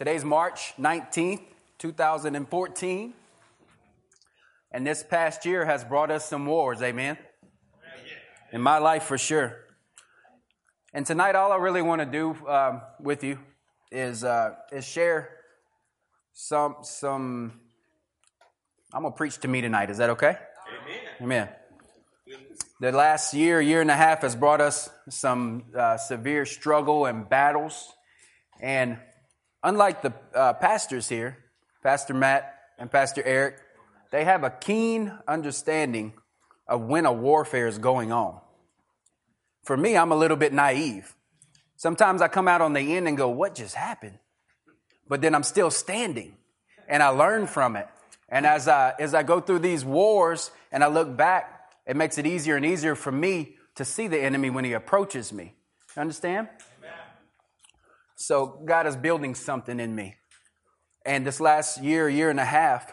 Today's March 19th, 2014, and this past year has brought us some wars, amen? In my life, for sure. And tonight, all I really want to do with you is share some. I'm going to preach to me tonight. Is that okay? Amen. Amen. The last year and a half has brought us some severe struggle and battles. And unlike the pastors here, Pastor Matt and Pastor Eric, they have a keen understanding of when a warfare is going on. For me, I'm a little bit naive. Sometimes I come out on the end and go, what just happened? But then I'm still standing, and I learn from it. And as I go through these wars and I look back, it makes it easier and easier for me to see the enemy when he approaches me. Understand? Amen. So God is building something in me. And this last year and a half,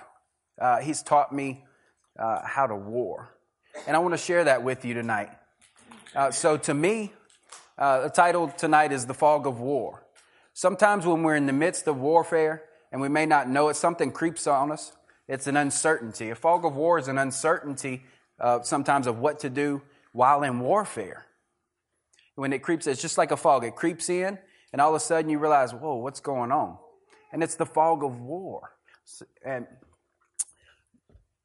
he's taught me how to war. And I want to share that with you tonight. So to me, the title tonight is The Fog of War. Sometimes when we're in the midst of warfare and we may not know it, something creeps on us. It's an uncertainty. A fog of war is an uncertainty sometimes of what to do while in warfare. When it creeps, it's just like a fog. It creeps in, and all of a sudden you realize, whoa, what's going on? And it's the fog of war.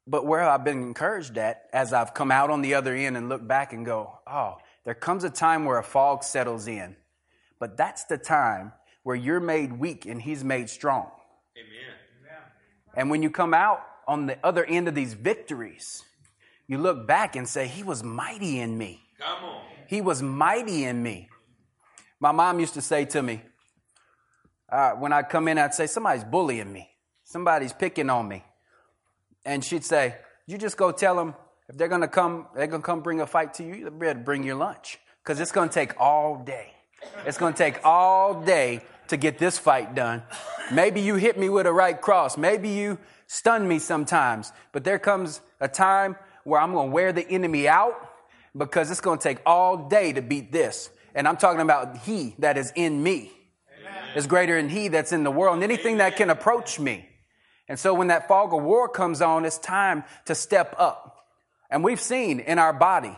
But where I've been encouraged at, as I've come out on the other end and look back and go, oh, there comes a time where a fog settles in. But that's the time where you're made weak and he's made strong. Amen. And when you come out on the other end of these victories, you look back and say, he was mighty in me. Come on. He was mighty in me. My mom used to say to me, when I'd come in, I'd say, somebody's bullying me. Somebody's picking on me. And she'd say, you just go tell them if they're going to come bring a fight to you, you better bring your lunch. Because it's going to take all day. It's going to take all day to get this fight done. Maybe you hit me with a right cross. Maybe you stun me sometimes. But there comes a time where I'm going to wear the enemy out because it's going to take all day to beat this. And I'm talking about he that is in me. Amen. Is greater than he that's in the world and anything that can approach me. And so when that fog of war comes on, it's time to step up. And we've seen in our body,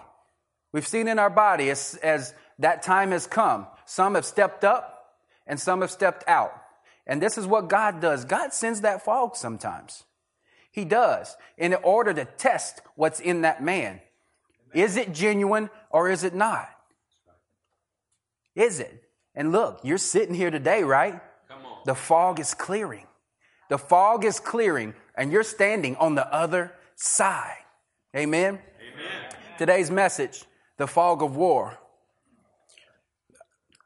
as that time has come, some have stepped up. And some have stepped out. And this is what God does. God sends that fog sometimes. He does. In order to test what's in that man. Is it genuine or is it not? Is it? And look, you're sitting here today, right? Come on. The fog is clearing. The fog is clearing. And you're standing on the other side. Amen? Amen. Today's message, the fog of war.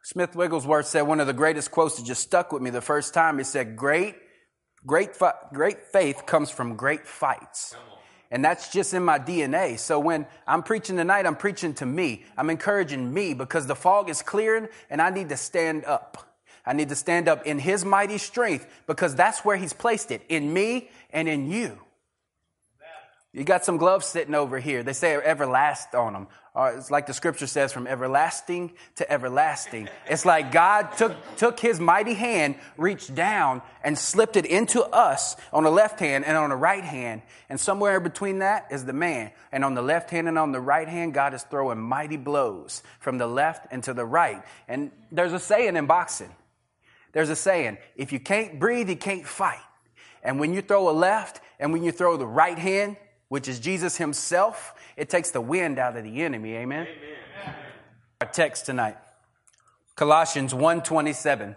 Smith Wigglesworth said one of the greatest quotes that just stuck with me the first time. He said, great faith comes from great fights. And that's just in my DNA. So when I'm preaching tonight, I'm preaching to me. I'm encouraging me because the fog is clearing and I need to stand up. I need to stand up in his mighty strength because that's where he's placed it, in me and in you. You got some gloves sitting over here. They say everlast on them. It's like the scripture says, from everlasting to everlasting. It's like God took his mighty hand, reached down, and slipped it into us on the left hand and on the right hand. And somewhere between that is the man. And on the left hand and on the right hand, God is throwing mighty blows from the left and to the right. And there's a saying in boxing. There's a saying, if you can't breathe, you can't fight. And when you throw a left and when you throw the right hand, which is Jesus himself, it takes the wind out of the enemy, amen? Amen. Our text tonight, Colossians 1:27.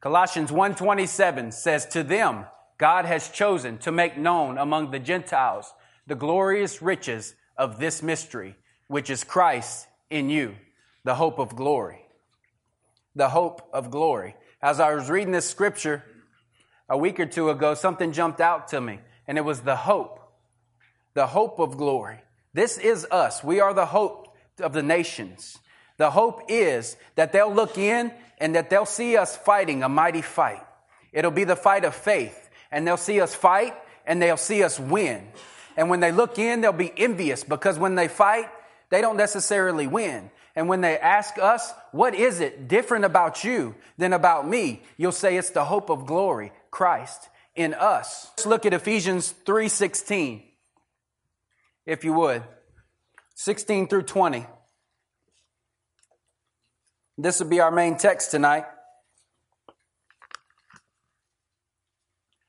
Colossians 1:27 says, to them God has chosen to make known among the Gentiles the glorious riches of this mystery, which is Christ in you, the hope of glory. The hope of glory. As I was reading this scripture a week or two ago, something jumped out to me, and it was the hope. The hope of glory. This is us. We are the hope of the nations. The hope is that they'll look in and that they'll see us fighting a mighty fight. It'll be the fight of faith, and they'll see us fight and they'll see us win. And when they look in, they'll be envious because when they fight, they don't necessarily win. And when they ask us, what is it different about you than about me? You'll say it's the hope of glory, Christ in us. Let's look at Ephesians 3:16, if you would. 16 through 20. This will be our main text tonight.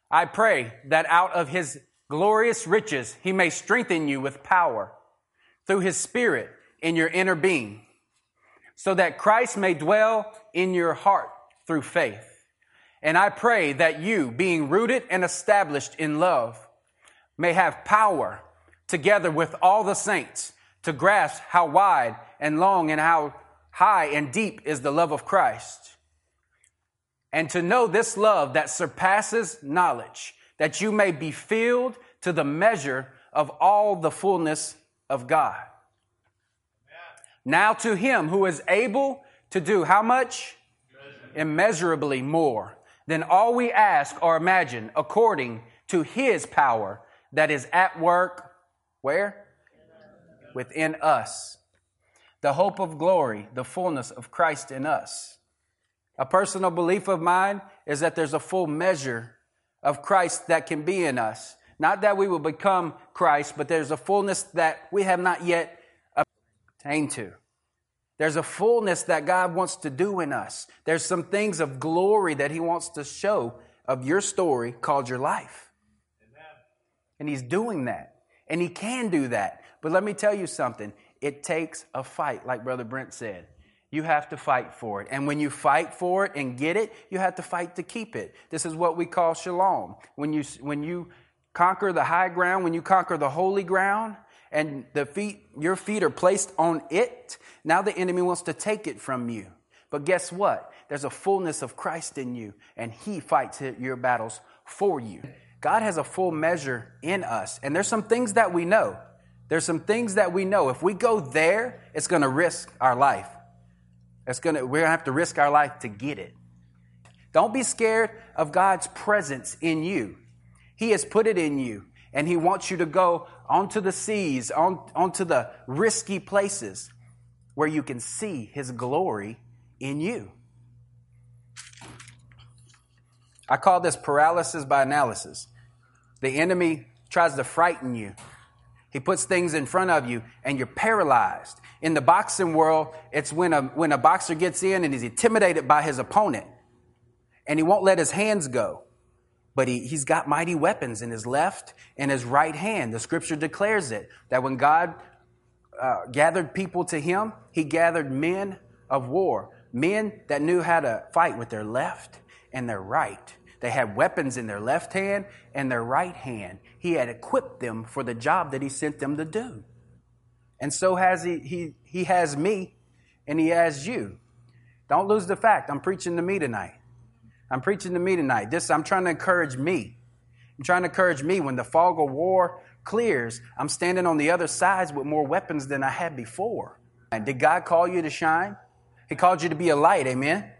I pray that out of his glorious riches, he may strengthen you with power through his Spirit in your inner being, so that Christ may dwell in your heart through faith. And I pray that you, being rooted and established in love, may have power together with all the saints to grasp how wide and long and how high and deep is the love of Christ, and to know this love that surpasses knowledge, that you may be filled to the measure of all the fullness of God. Amen. Now to him who is able to do how much? Immeasurably more than all we ask or imagine, according to his power that is at work, where? Within us. The hope of glory, the fullness of Christ in us. A personal belief of mine is that there's a full measure of Christ that can be in us. Not that we will become Christ, but there's a fullness that we have not yet attained to. There's a fullness that God wants to do in us. There's some things of glory that he wants to show of your story called your life. Amen. And he's doing that. And he can do that. But let me tell you something. It takes a fight, like Brother Brent said. You have to fight for it. And when you fight for it and get it, you have to fight to keep it. This is what we call shalom. When you conquer the high ground, when you conquer the holy ground, and your feet are placed on it, now the enemy wants to take it from you. But guess what? There's a fullness of Christ in you, and he fights your battles for you. God has a full measure in us, and there's some things that we know. There's some things that we know. If we go there, it's going to risk our life. We're going to have to risk our life to get it. Don't be scared of God's presence in you. He has put it in you, and he wants you to go onto the seas, onto the risky places where you can see his glory in you. I call this paralysis by analysis. The enemy tries to frighten you. He puts things in front of you, and you're paralyzed. In the boxing world, it's when a boxer gets in and he's intimidated by his opponent, and he won't let his hands go. But he's got mighty weapons in his left and his right hand. The scripture declares it, that when God gathered people to him, he gathered men of war, men that knew how to fight with their left and their right. They had weapons in their left hand and their right hand. He had equipped them for the job that he sent them to do. And so has he has me, and he has you. Don't lose the fact. I'm preaching to me tonight. I'm trying to encourage me. When the fog of war clears, I'm standing on the other sides with more weapons than I had before. And did God call you to shine? He called you to be a light, amen?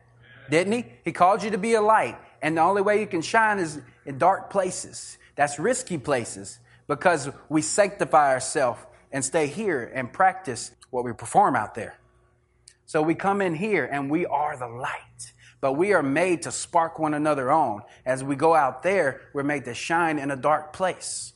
Didn't he? He called you to be a light. And the only way you can shine is in dark places. That's risky places, because we sanctify ourselves and stay here and practice what we perform out there. So we come in here and we are the light, but we are made to spark one another on. As we go out there, we're made to shine in a dark place.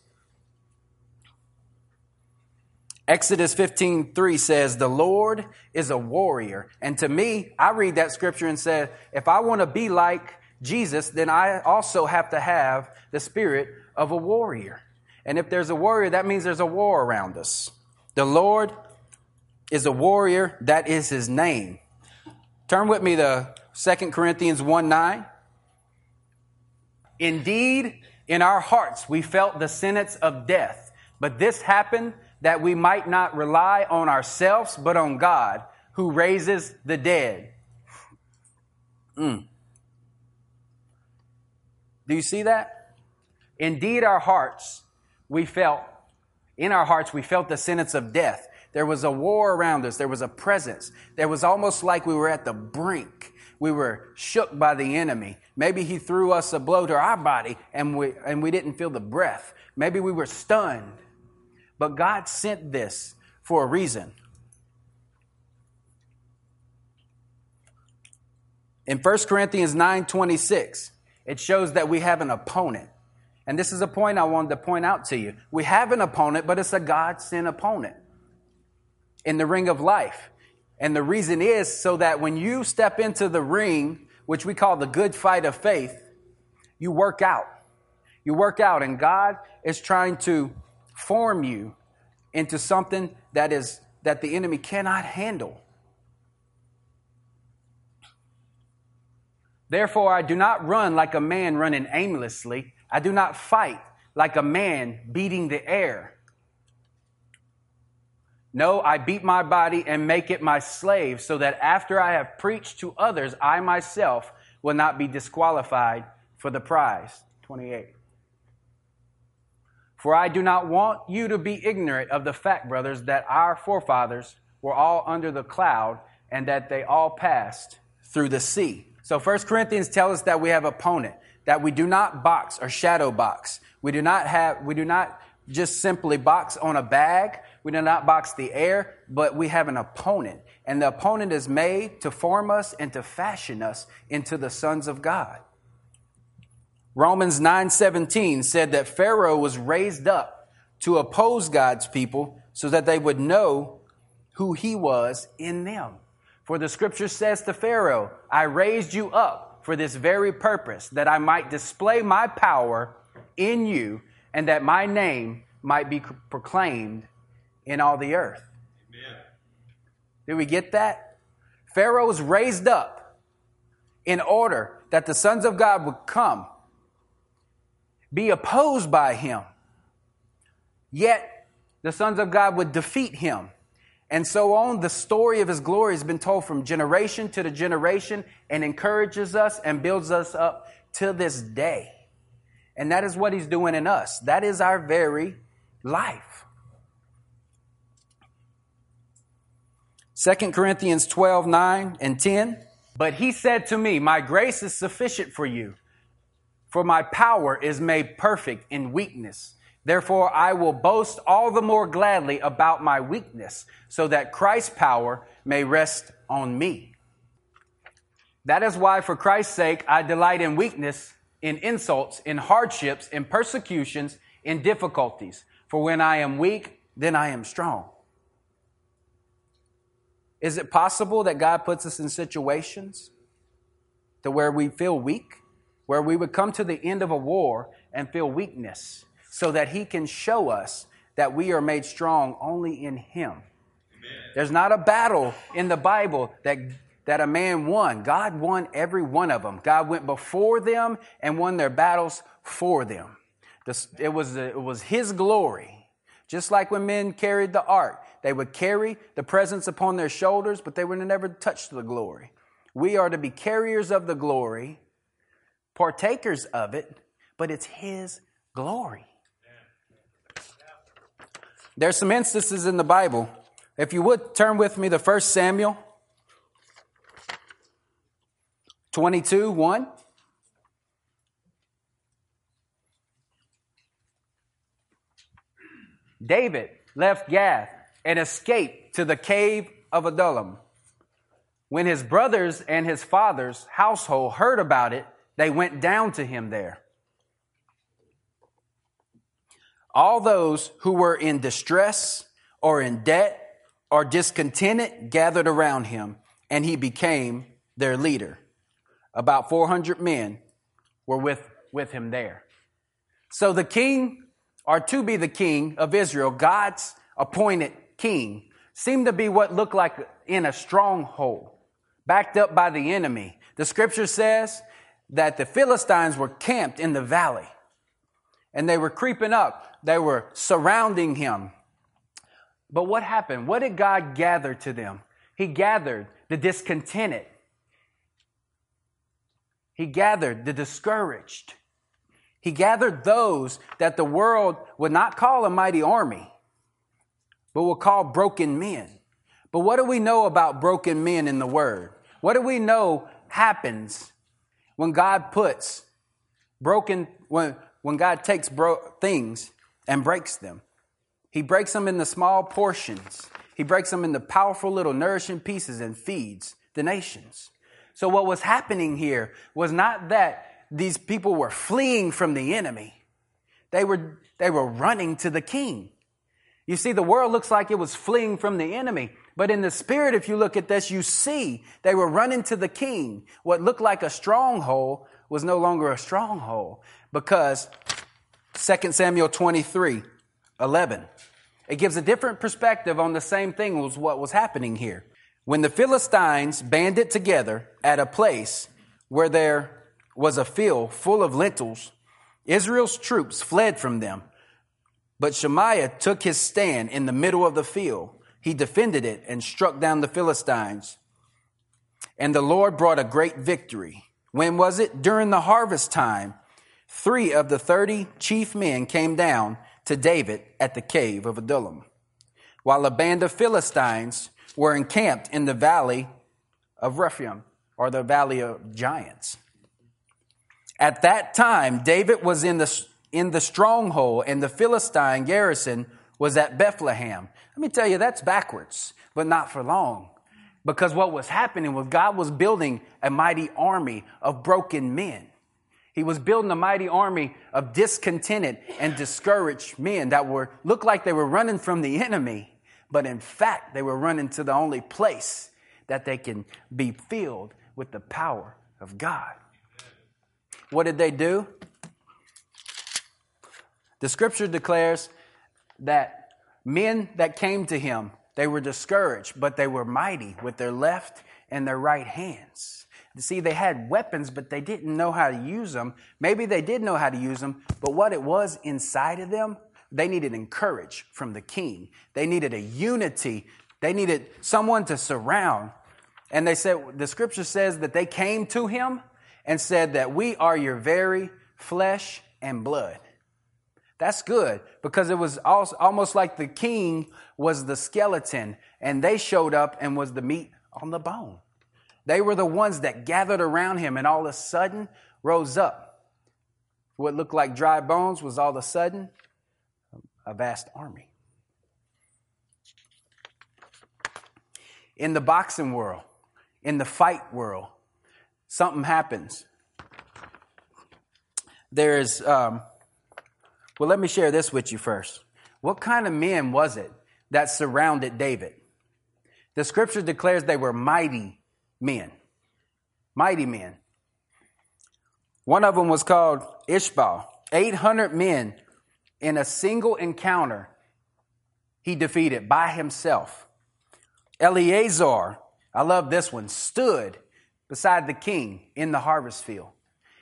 Exodus 15:3 says, the Lord is a warrior. And to me, I read that scripture and say, if I want to be like Jesus, then I also have to have the spirit of a warrior. And if there's a warrior, that means there's a war around us. The Lord is a warrior. That is his name. Turn with me to Second Corinthians 1:9. Indeed, in our hearts we felt the sentence of death, but this happened that we might not rely on ourselves, but on God, who raises the dead. Do you see that? Indeed, in our hearts we felt the sentence of death. There was a war around us. There was a presence. There was almost like we were at the brink. We were shook by the enemy. Maybe he threw us a blow to our body and we didn't feel the breath. Maybe we were stunned. But God sent this for a reason. In 1 Corinthians 9:26, it shows that we have an opponent. And this is a point I wanted to point out to you. We have an opponent, but it's a God-sent opponent in the ring of life. And the reason is so that when you step into the ring, which we call the good fight of faith, you work out. You work out, and God is trying to form you into something that the enemy cannot handle. Therefore, I do not run like a man running aimlessly. I do not fight like a man beating the air. No, I beat my body and make it my slave, so that after I have preached to others, I myself will not be disqualified for the prize. 28. For I do not want you to be ignorant of the fact, brothers, that our forefathers were all under the cloud and that they all passed through the sea. So 1 Corinthians tells us that we have opponent, that we do not box or shadow box. We do not just simply box on a bag. We do not box the air, but we have an opponent. And the opponent is made to form us and to fashion us into the sons of God. Romans 9:17 said that Pharaoh was raised up to oppose God's people so that they would know who he was in them. For the scripture says to Pharaoh, I raised you up for this very purpose, that I might display my power in you and that my name might be proclaimed in all the earth. Amen. Did we get that? Pharaoh was raised up in order that the sons of God would come, be opposed by him, yet the sons of God would defeat him. And so on, the story of his glory has been told from generation to the generation and encourages us and builds us up to this day. And that is what he's doing in us. That is our very life. 2 Corinthians 12:9 and 10. But he said to me, my grace is sufficient for you, for my power is made perfect in weakness. Therefore, I will boast all the more gladly about my weakness, so that Christ's power may rest on me. That is why, for Christ's sake, I delight in weakness, in insults, in hardships, in persecutions, in difficulties. For when I am weak, then I am strong. Is it possible that God puts us in situations to where we feel weak, where we would come to the end of a war and feel weakness, so that he can show us that we are made strong only in him? Amen. There's not a battle in the Bible that a man won. God won every one of them. God went before them and won their battles for them. It was his glory. Just like when men carried the ark, they would carry the presence upon their shoulders, but they would never touch the glory. We are to be carriers of the glory, partakers of it, but it's his glory. There's some instances in the Bible. If you would turn with me to First Samuel 22:1. David left Gath and escaped to the cave of Adullam. When his brothers and his father's household heard about it, they went down to him there. All those who were in distress or in debt or discontented gathered around him, and he became their leader. About 400 men were with him there. So the king, or to be the king of Israel, God's appointed king, seemed to be what looked like in a stronghold, backed up by the enemy. The scripture says that the Philistines were camped in the valley, and they were creeping up. They were surrounding him. But what happened? What did God gather to them? He gathered the discontented. He gathered the discouraged. He gathered those that the world would not call a mighty army, but will call broken men. But what do we know about broken men in the Word? What do we know happens when God puts broken... When God takes things and breaks them? He breaks them into small portions. He breaks them into powerful little nourishing pieces and feeds the nations. So what was happening here was not that these people were fleeing from the enemy. They were running to the king. You see, the world looks like it was fleeing from the enemy. But in the spirit, if you look at this, you see they were running to the king. What looked like a stronghold was no longer a stronghold, because 2 Samuel 23:11, it gives a different perspective on the same thing as what was happening here. When the Philistines banded together at a place where there was a field full of lentils, Israel's troops fled from them. But Shemaiah took his stand in the middle of the field. He defended it and struck down the Philistines. And the Lord brought a great victory. When was it? During the harvest time, 3 of the 30 chief men came down to David at the cave of Adullam, while a band of Philistines were encamped in the valley of Rephaim, or the valley of giants. At that time, David was in the stronghold, and the Philistine garrison was at Bethlehem. Let me tell you, that's backwards, but not for long. Because what was happening was God was building a mighty army of broken men. He was building a mighty army of discontented and discouraged men that looked like they were running from the enemy, but in fact, they were running to the only place that they can be filled with the power of God. What did they do? The scripture declares that men that came to him, they were discouraged, but they were mighty with their left and their right hands. You see, they had weapons, but they didn't know how to use them. Maybe they did know how to use them, but what it was inside of them, they needed encouragement from the king. They needed a unity. They needed someone to surround. And they said, the scripture says that they came to him and said that we are your very flesh and blood. That's good, because it was almost like the king was the skeleton and they showed up and was the meat on the bone. They were the ones that gathered around him and all of a sudden rose up. What looked like dry bones was all of a sudden a vast army. In the boxing world, in the fight world, something happens. There's... Well, let me share this with you first. What kind of men was it that surrounded David? The scripture declares they were mighty men. Mighty men. One of them was called Ishbal. 800 men in a single encounter he defeated by himself. Eleazar, I love this one, stood beside the king in the harvest field.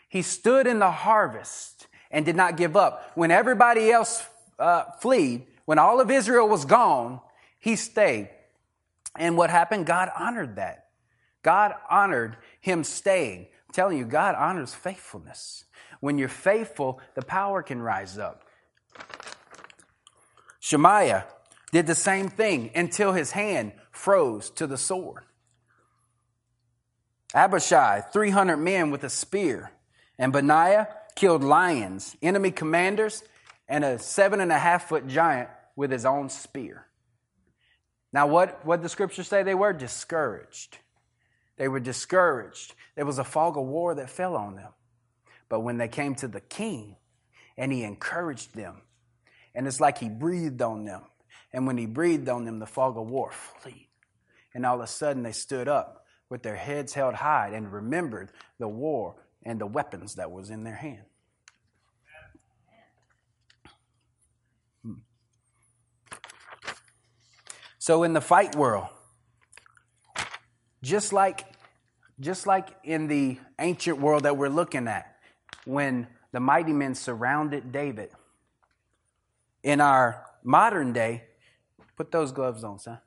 He stood in the harvest and did not give up. When everybody else fled, when all of Israel was gone, he stayed. And what happened? God honored that. God honored him staying. I'm telling you, God honors faithfulness. When you're faithful, the power can rise up. Shemaiah did the same thing until his hand froze to the sword. Abishai, 300 men with a spear. And Benaiah killed lions, enemy commanders, and a 7.5-foot giant with his own spear. Now, what the scriptures say they were? Discouraged. They were discouraged. There was a fog of war that fell on them. But when they came to the king, and he encouraged them, and it's like he breathed on them. And when he breathed on them, the fog of war fled. And all of a sudden, they stood up with their heads held high and remembered the war and the weapons that was in their hand. So in the fight world, just like in the ancient world that we're looking at, when the mighty men surrounded David, in our modern day, put those gloves on, son.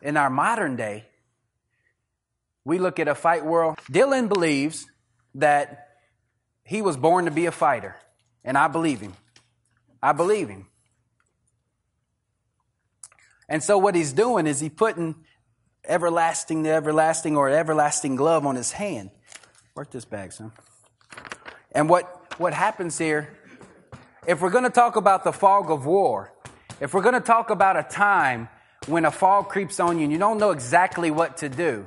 In our modern day, we look at a fight world. Dylan believes that he was born to be a fighter, and I believe him. I believe him. And so what he's doing is he's putting everlasting to everlasting, or everlasting glove on his hand. Work this bag, son. And what happens here, if we're going to talk about the fog of war, If we're going to talk about a time when a fall creeps on you and you don't know exactly what to do,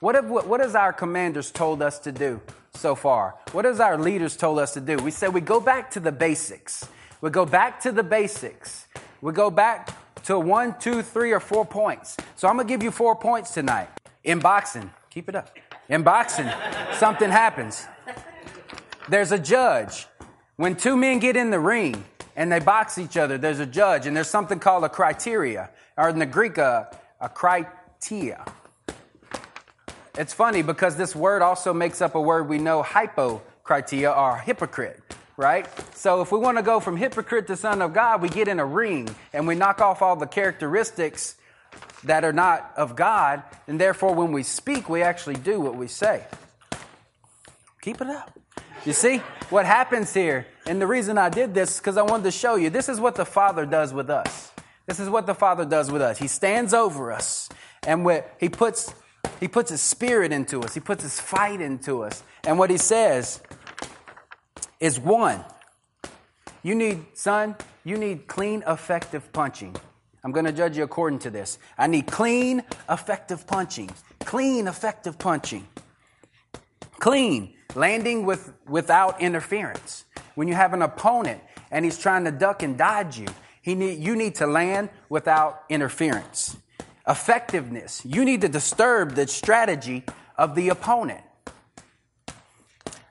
what has our commanders told us to do so far? What has our leaders told us to do? We said we go back to the basics. We go back to the basics. We go back to 1, 2, 3, or 4 points. So I'm going to give you 4 points tonight. In boxing, keep it up. In boxing, something happens. There's a judge. When 2 men get in the ring and they box each other, there's a judge, and there's something called a criteria, or in the Greek, a kritia. It's funny because this word also makes up a word we know, hypocritia, or hypocrite, right? So if we want to go from hypocrite to son of God, we get in a ring and we knock off all the characteristics that are not of God, and therefore when we speak, we actually do what we say. Keep it up. You see what happens here? And the reason I did this is because I wanted to show you this is what the Father does with us. This is what the Father does with us. He stands over us, and he puts his spirit into us. He puts his fight into us. And what he says is, 1, you need, son, you need clean, effective punching. I'm going to judge you according to this. I need clean, effective punching. Clean, effective punching. Clean, landing without interference. When you have an opponent and he's trying to duck and dodge you, you need to land without interference. Effectiveness. You need to disturb the strategy of the opponent.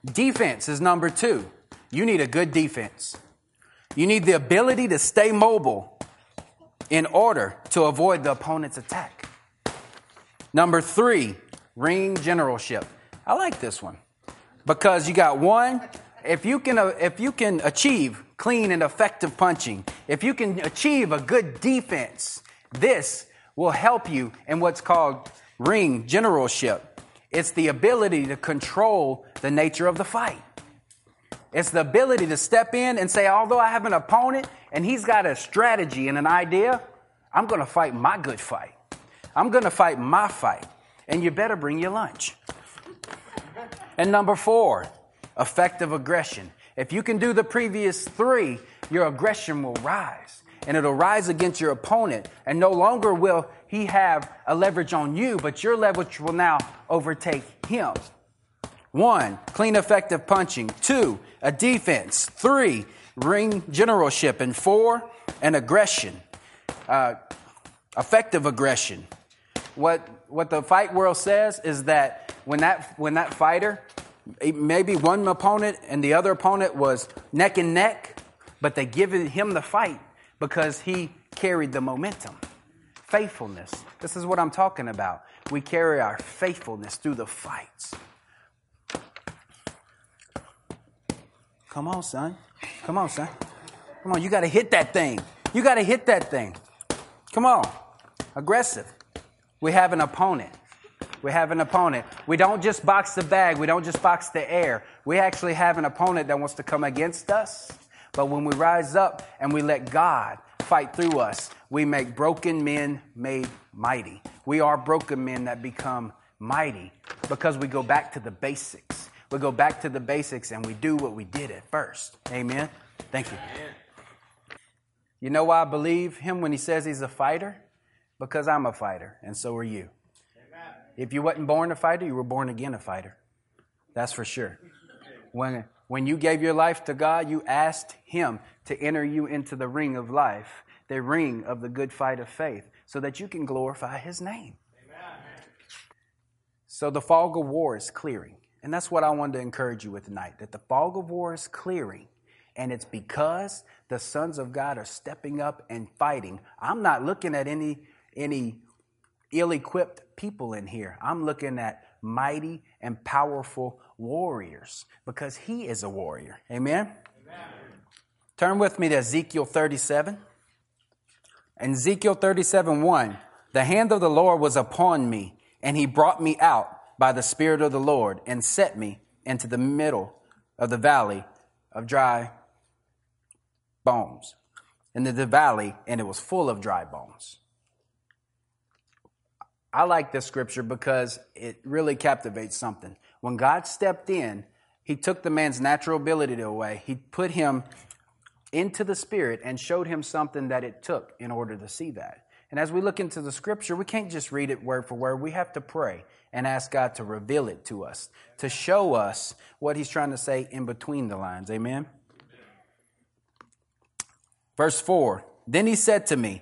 Defense is number 2. You need a good defense. You need the ability to stay mobile in order to avoid the opponent's attack. Number 3, ring generalship. I like this one because you got 1. If you can achieve clean and effective punching, if you can achieve a good defense, this will help you in what's called ring generalship. It's the ability to control the nature of the fight. It's the ability to step in and say, although I have an opponent and he's got a strategy and an idea, I'm going to fight my good fight. I'm going to fight my fight. And you better bring your lunch. And number 4, effective aggression. If you can do the previous 3, your aggression will rise, and it'll rise against your opponent, and no longer will he have a leverage on you, but your leverage will now overtake him. 1, clean, effective punching. 2, a defense. 3, ring generalship. And 4, an aggression, effective aggression. What the fight world says is that when that fighter, maybe one opponent and the other opponent was neck and neck, but they give him the fight because he carried the momentum. Faithfulness. This is what I'm talking about. We carry our faithfulness through the fights. Come on, son. Come on, son. Come on, you got to hit that thing. You got to hit that thing. Come on. Aggressive. We have an opponent. We have an opponent. We don't just box the bag. We don't just box the air. We actually have an opponent that wants to come against us. But when we rise up and we let God fight through us, we make broken men made mighty. We are broken men that become mighty because we go back to the basics. We go back to the basics and we do what we did at first. Amen? Thank you. Amen. You know why I believe him when he says he's a fighter? Because I'm a fighter, and so are you. If you wasn't born a fighter, you were born again a fighter. That's for sure. When you gave your life to God, you asked him to enter you into the ring of life, the ring of the good fight of faith, so that you can glorify his name. Amen. So the fog of war is clearing. And that's what I wanted to encourage you with tonight, that the fog of war is clearing. And it's because the sons of God are stepping up and fighting. I'm not looking at any ill-equipped people in here. I'm looking at mighty and powerful warriors because he is a warrior. Amen? Amen. Turn with me to Ezekiel 37. In Ezekiel 37:1, the hand of the Lord was upon me, and he brought me out by the Spirit of the Lord and set me into the middle of the valley of dry bones. Into the valley, and it was full of dry bones. I like this scripture because it really captivates something. When God stepped in, he took the man's natural ability away. He put him into the Spirit and showed him something that it took in order to see that. And as we look into the Scripture, we can't just read it word for word. We have to pray and ask God to reveal it to us, to show us what he's trying to say in between the lines. Amen? Verse 4, then he said to me,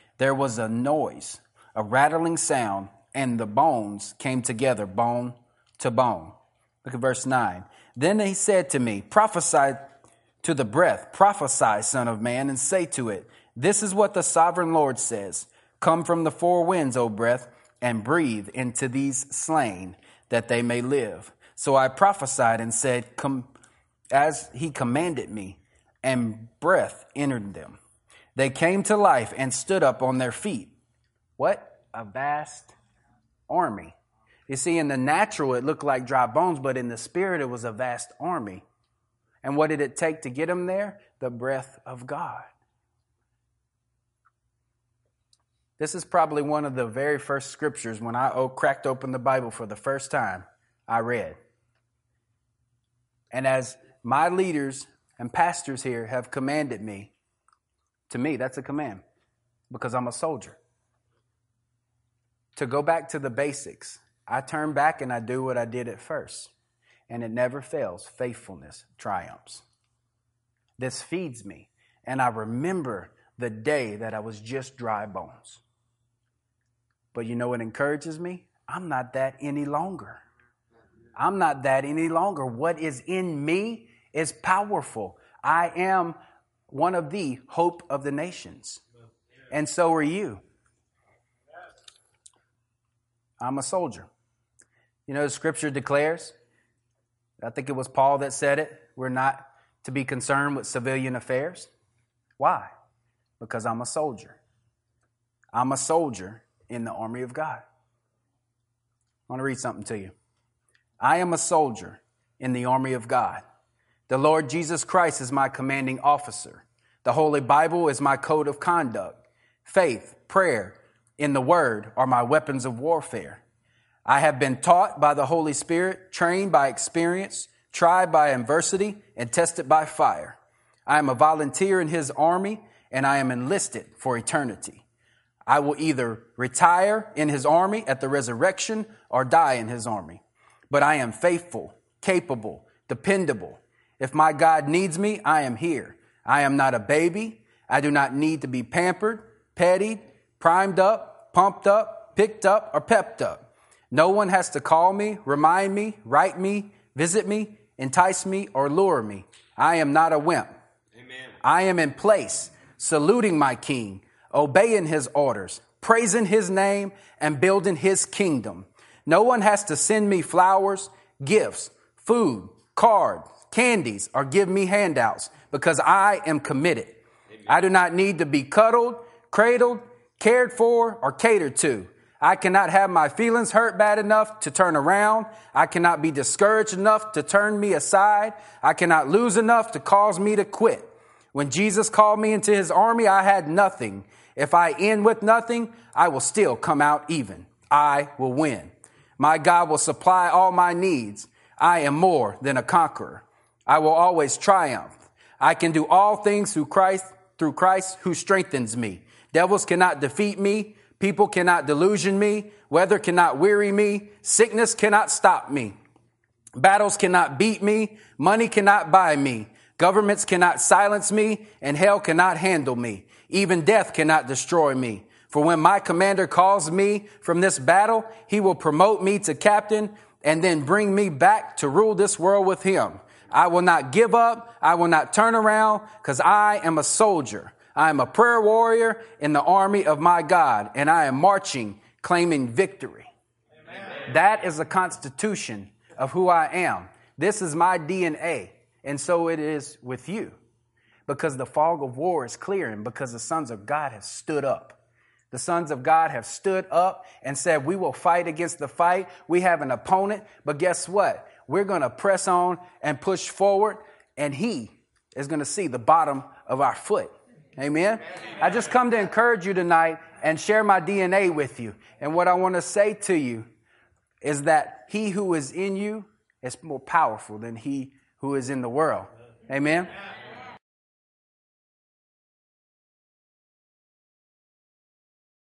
there was a noise, a rattling sound, and the bones came together, bone to bone. Look at verse 9. Then he said to me, prophesy to the breath, prophesy, son of man, and say to it, this is what the sovereign Lord says. Come from the four winds, O breath, and breathe into these slain, that they may live. So I prophesied and said, come, as he commanded me, and breath entered them. They came to life and stood up on their feet. What a vast army. You see, in the natural, it looked like dry bones, but in the spirit, it was a vast army. And what did it take to get them there? The breath of God. This is probably one of the very first scriptures when I cracked open the Bible for the first time I read. And as my leaders and pastors here have commanded me, to me that's a command because I'm a soldier, to go back to the basics. I turn back and I do what I did at first, and it never fails. Faithfulness triumphs. This feeds me, and I remember the day that I was just dry bones. But you know what encourages me? I'm not that any longer. I'm not that any longer. What is in me is powerful. I am one of the hope of the nations. And so are you. I'm a soldier. You know, the scripture declares, I think it was Paul that said it, we're not to be concerned with civilian affairs. Why? Because I'm a soldier. I'm a soldier in the army of God. I want to read something to you. I am a soldier in the army of God. The Lord Jesus Christ is my commanding officer. The Holy Bible is my code of conduct. Faith, prayer, and the Word are my weapons of warfare. I have been taught by the Holy Spirit, trained by experience, tried by adversity, and tested by fire. I am a volunteer in His army, and I am enlisted for eternity. I will either retire in his army at the resurrection or die in his army. But I am faithful, capable, dependable. If my God needs me, I am here. I am not a baby. I do not need to be pampered, petted, primed up, pumped up, picked up, or pepped up. No one has to call me, remind me, write me, visit me, entice me, or lure me. I am not a wimp. Amen. I am in place, saluting my king, obeying his orders, praising his name, and building his kingdom. No one has to send me flowers, gifts, food, cards, candies, or give me handouts because I am committed. Amen. I do not need to be cuddled, cradled, cared for, or catered to. I cannot have my feelings hurt bad enough to turn around. I cannot be discouraged enough to turn me aside. I cannot lose enough to cause me to quit. When Jesus called me into his army, I had nothing. If I end with nothing, I will still come out even. I will win. My God will supply all my needs. I am more than a conqueror. I will always triumph. I can do all things through Christ who strengthens me. Devils cannot defeat me. People cannot delusion me. Weather cannot weary me. Sickness cannot stop me. Battles cannot beat me. Money cannot buy me. Governments cannot silence me, and hell cannot handle me. Even death cannot destroy me. For when my commander calls me from this battle, he will promote me to captain and then bring me back to rule this world with him. I will not give up. I will not turn around because I am a soldier. I am a prayer warrior in the army of my God, and I am marching, claiming victory. Amen. That is the constitution of who I am. This is my DNA. And so it is with you. because the fog of war is clearing, because the sons of God have stood up. The sons of God have stood up and said, we will fight against the fight. We have an opponent, but guess what? We're going to press on and push forward, and he is going to see the bottom of our foot. Amen? I just come to encourage you tonight and share my DNA with you. And what I want to say to you is that he who is in you is more powerful than he who is in the world. Amen?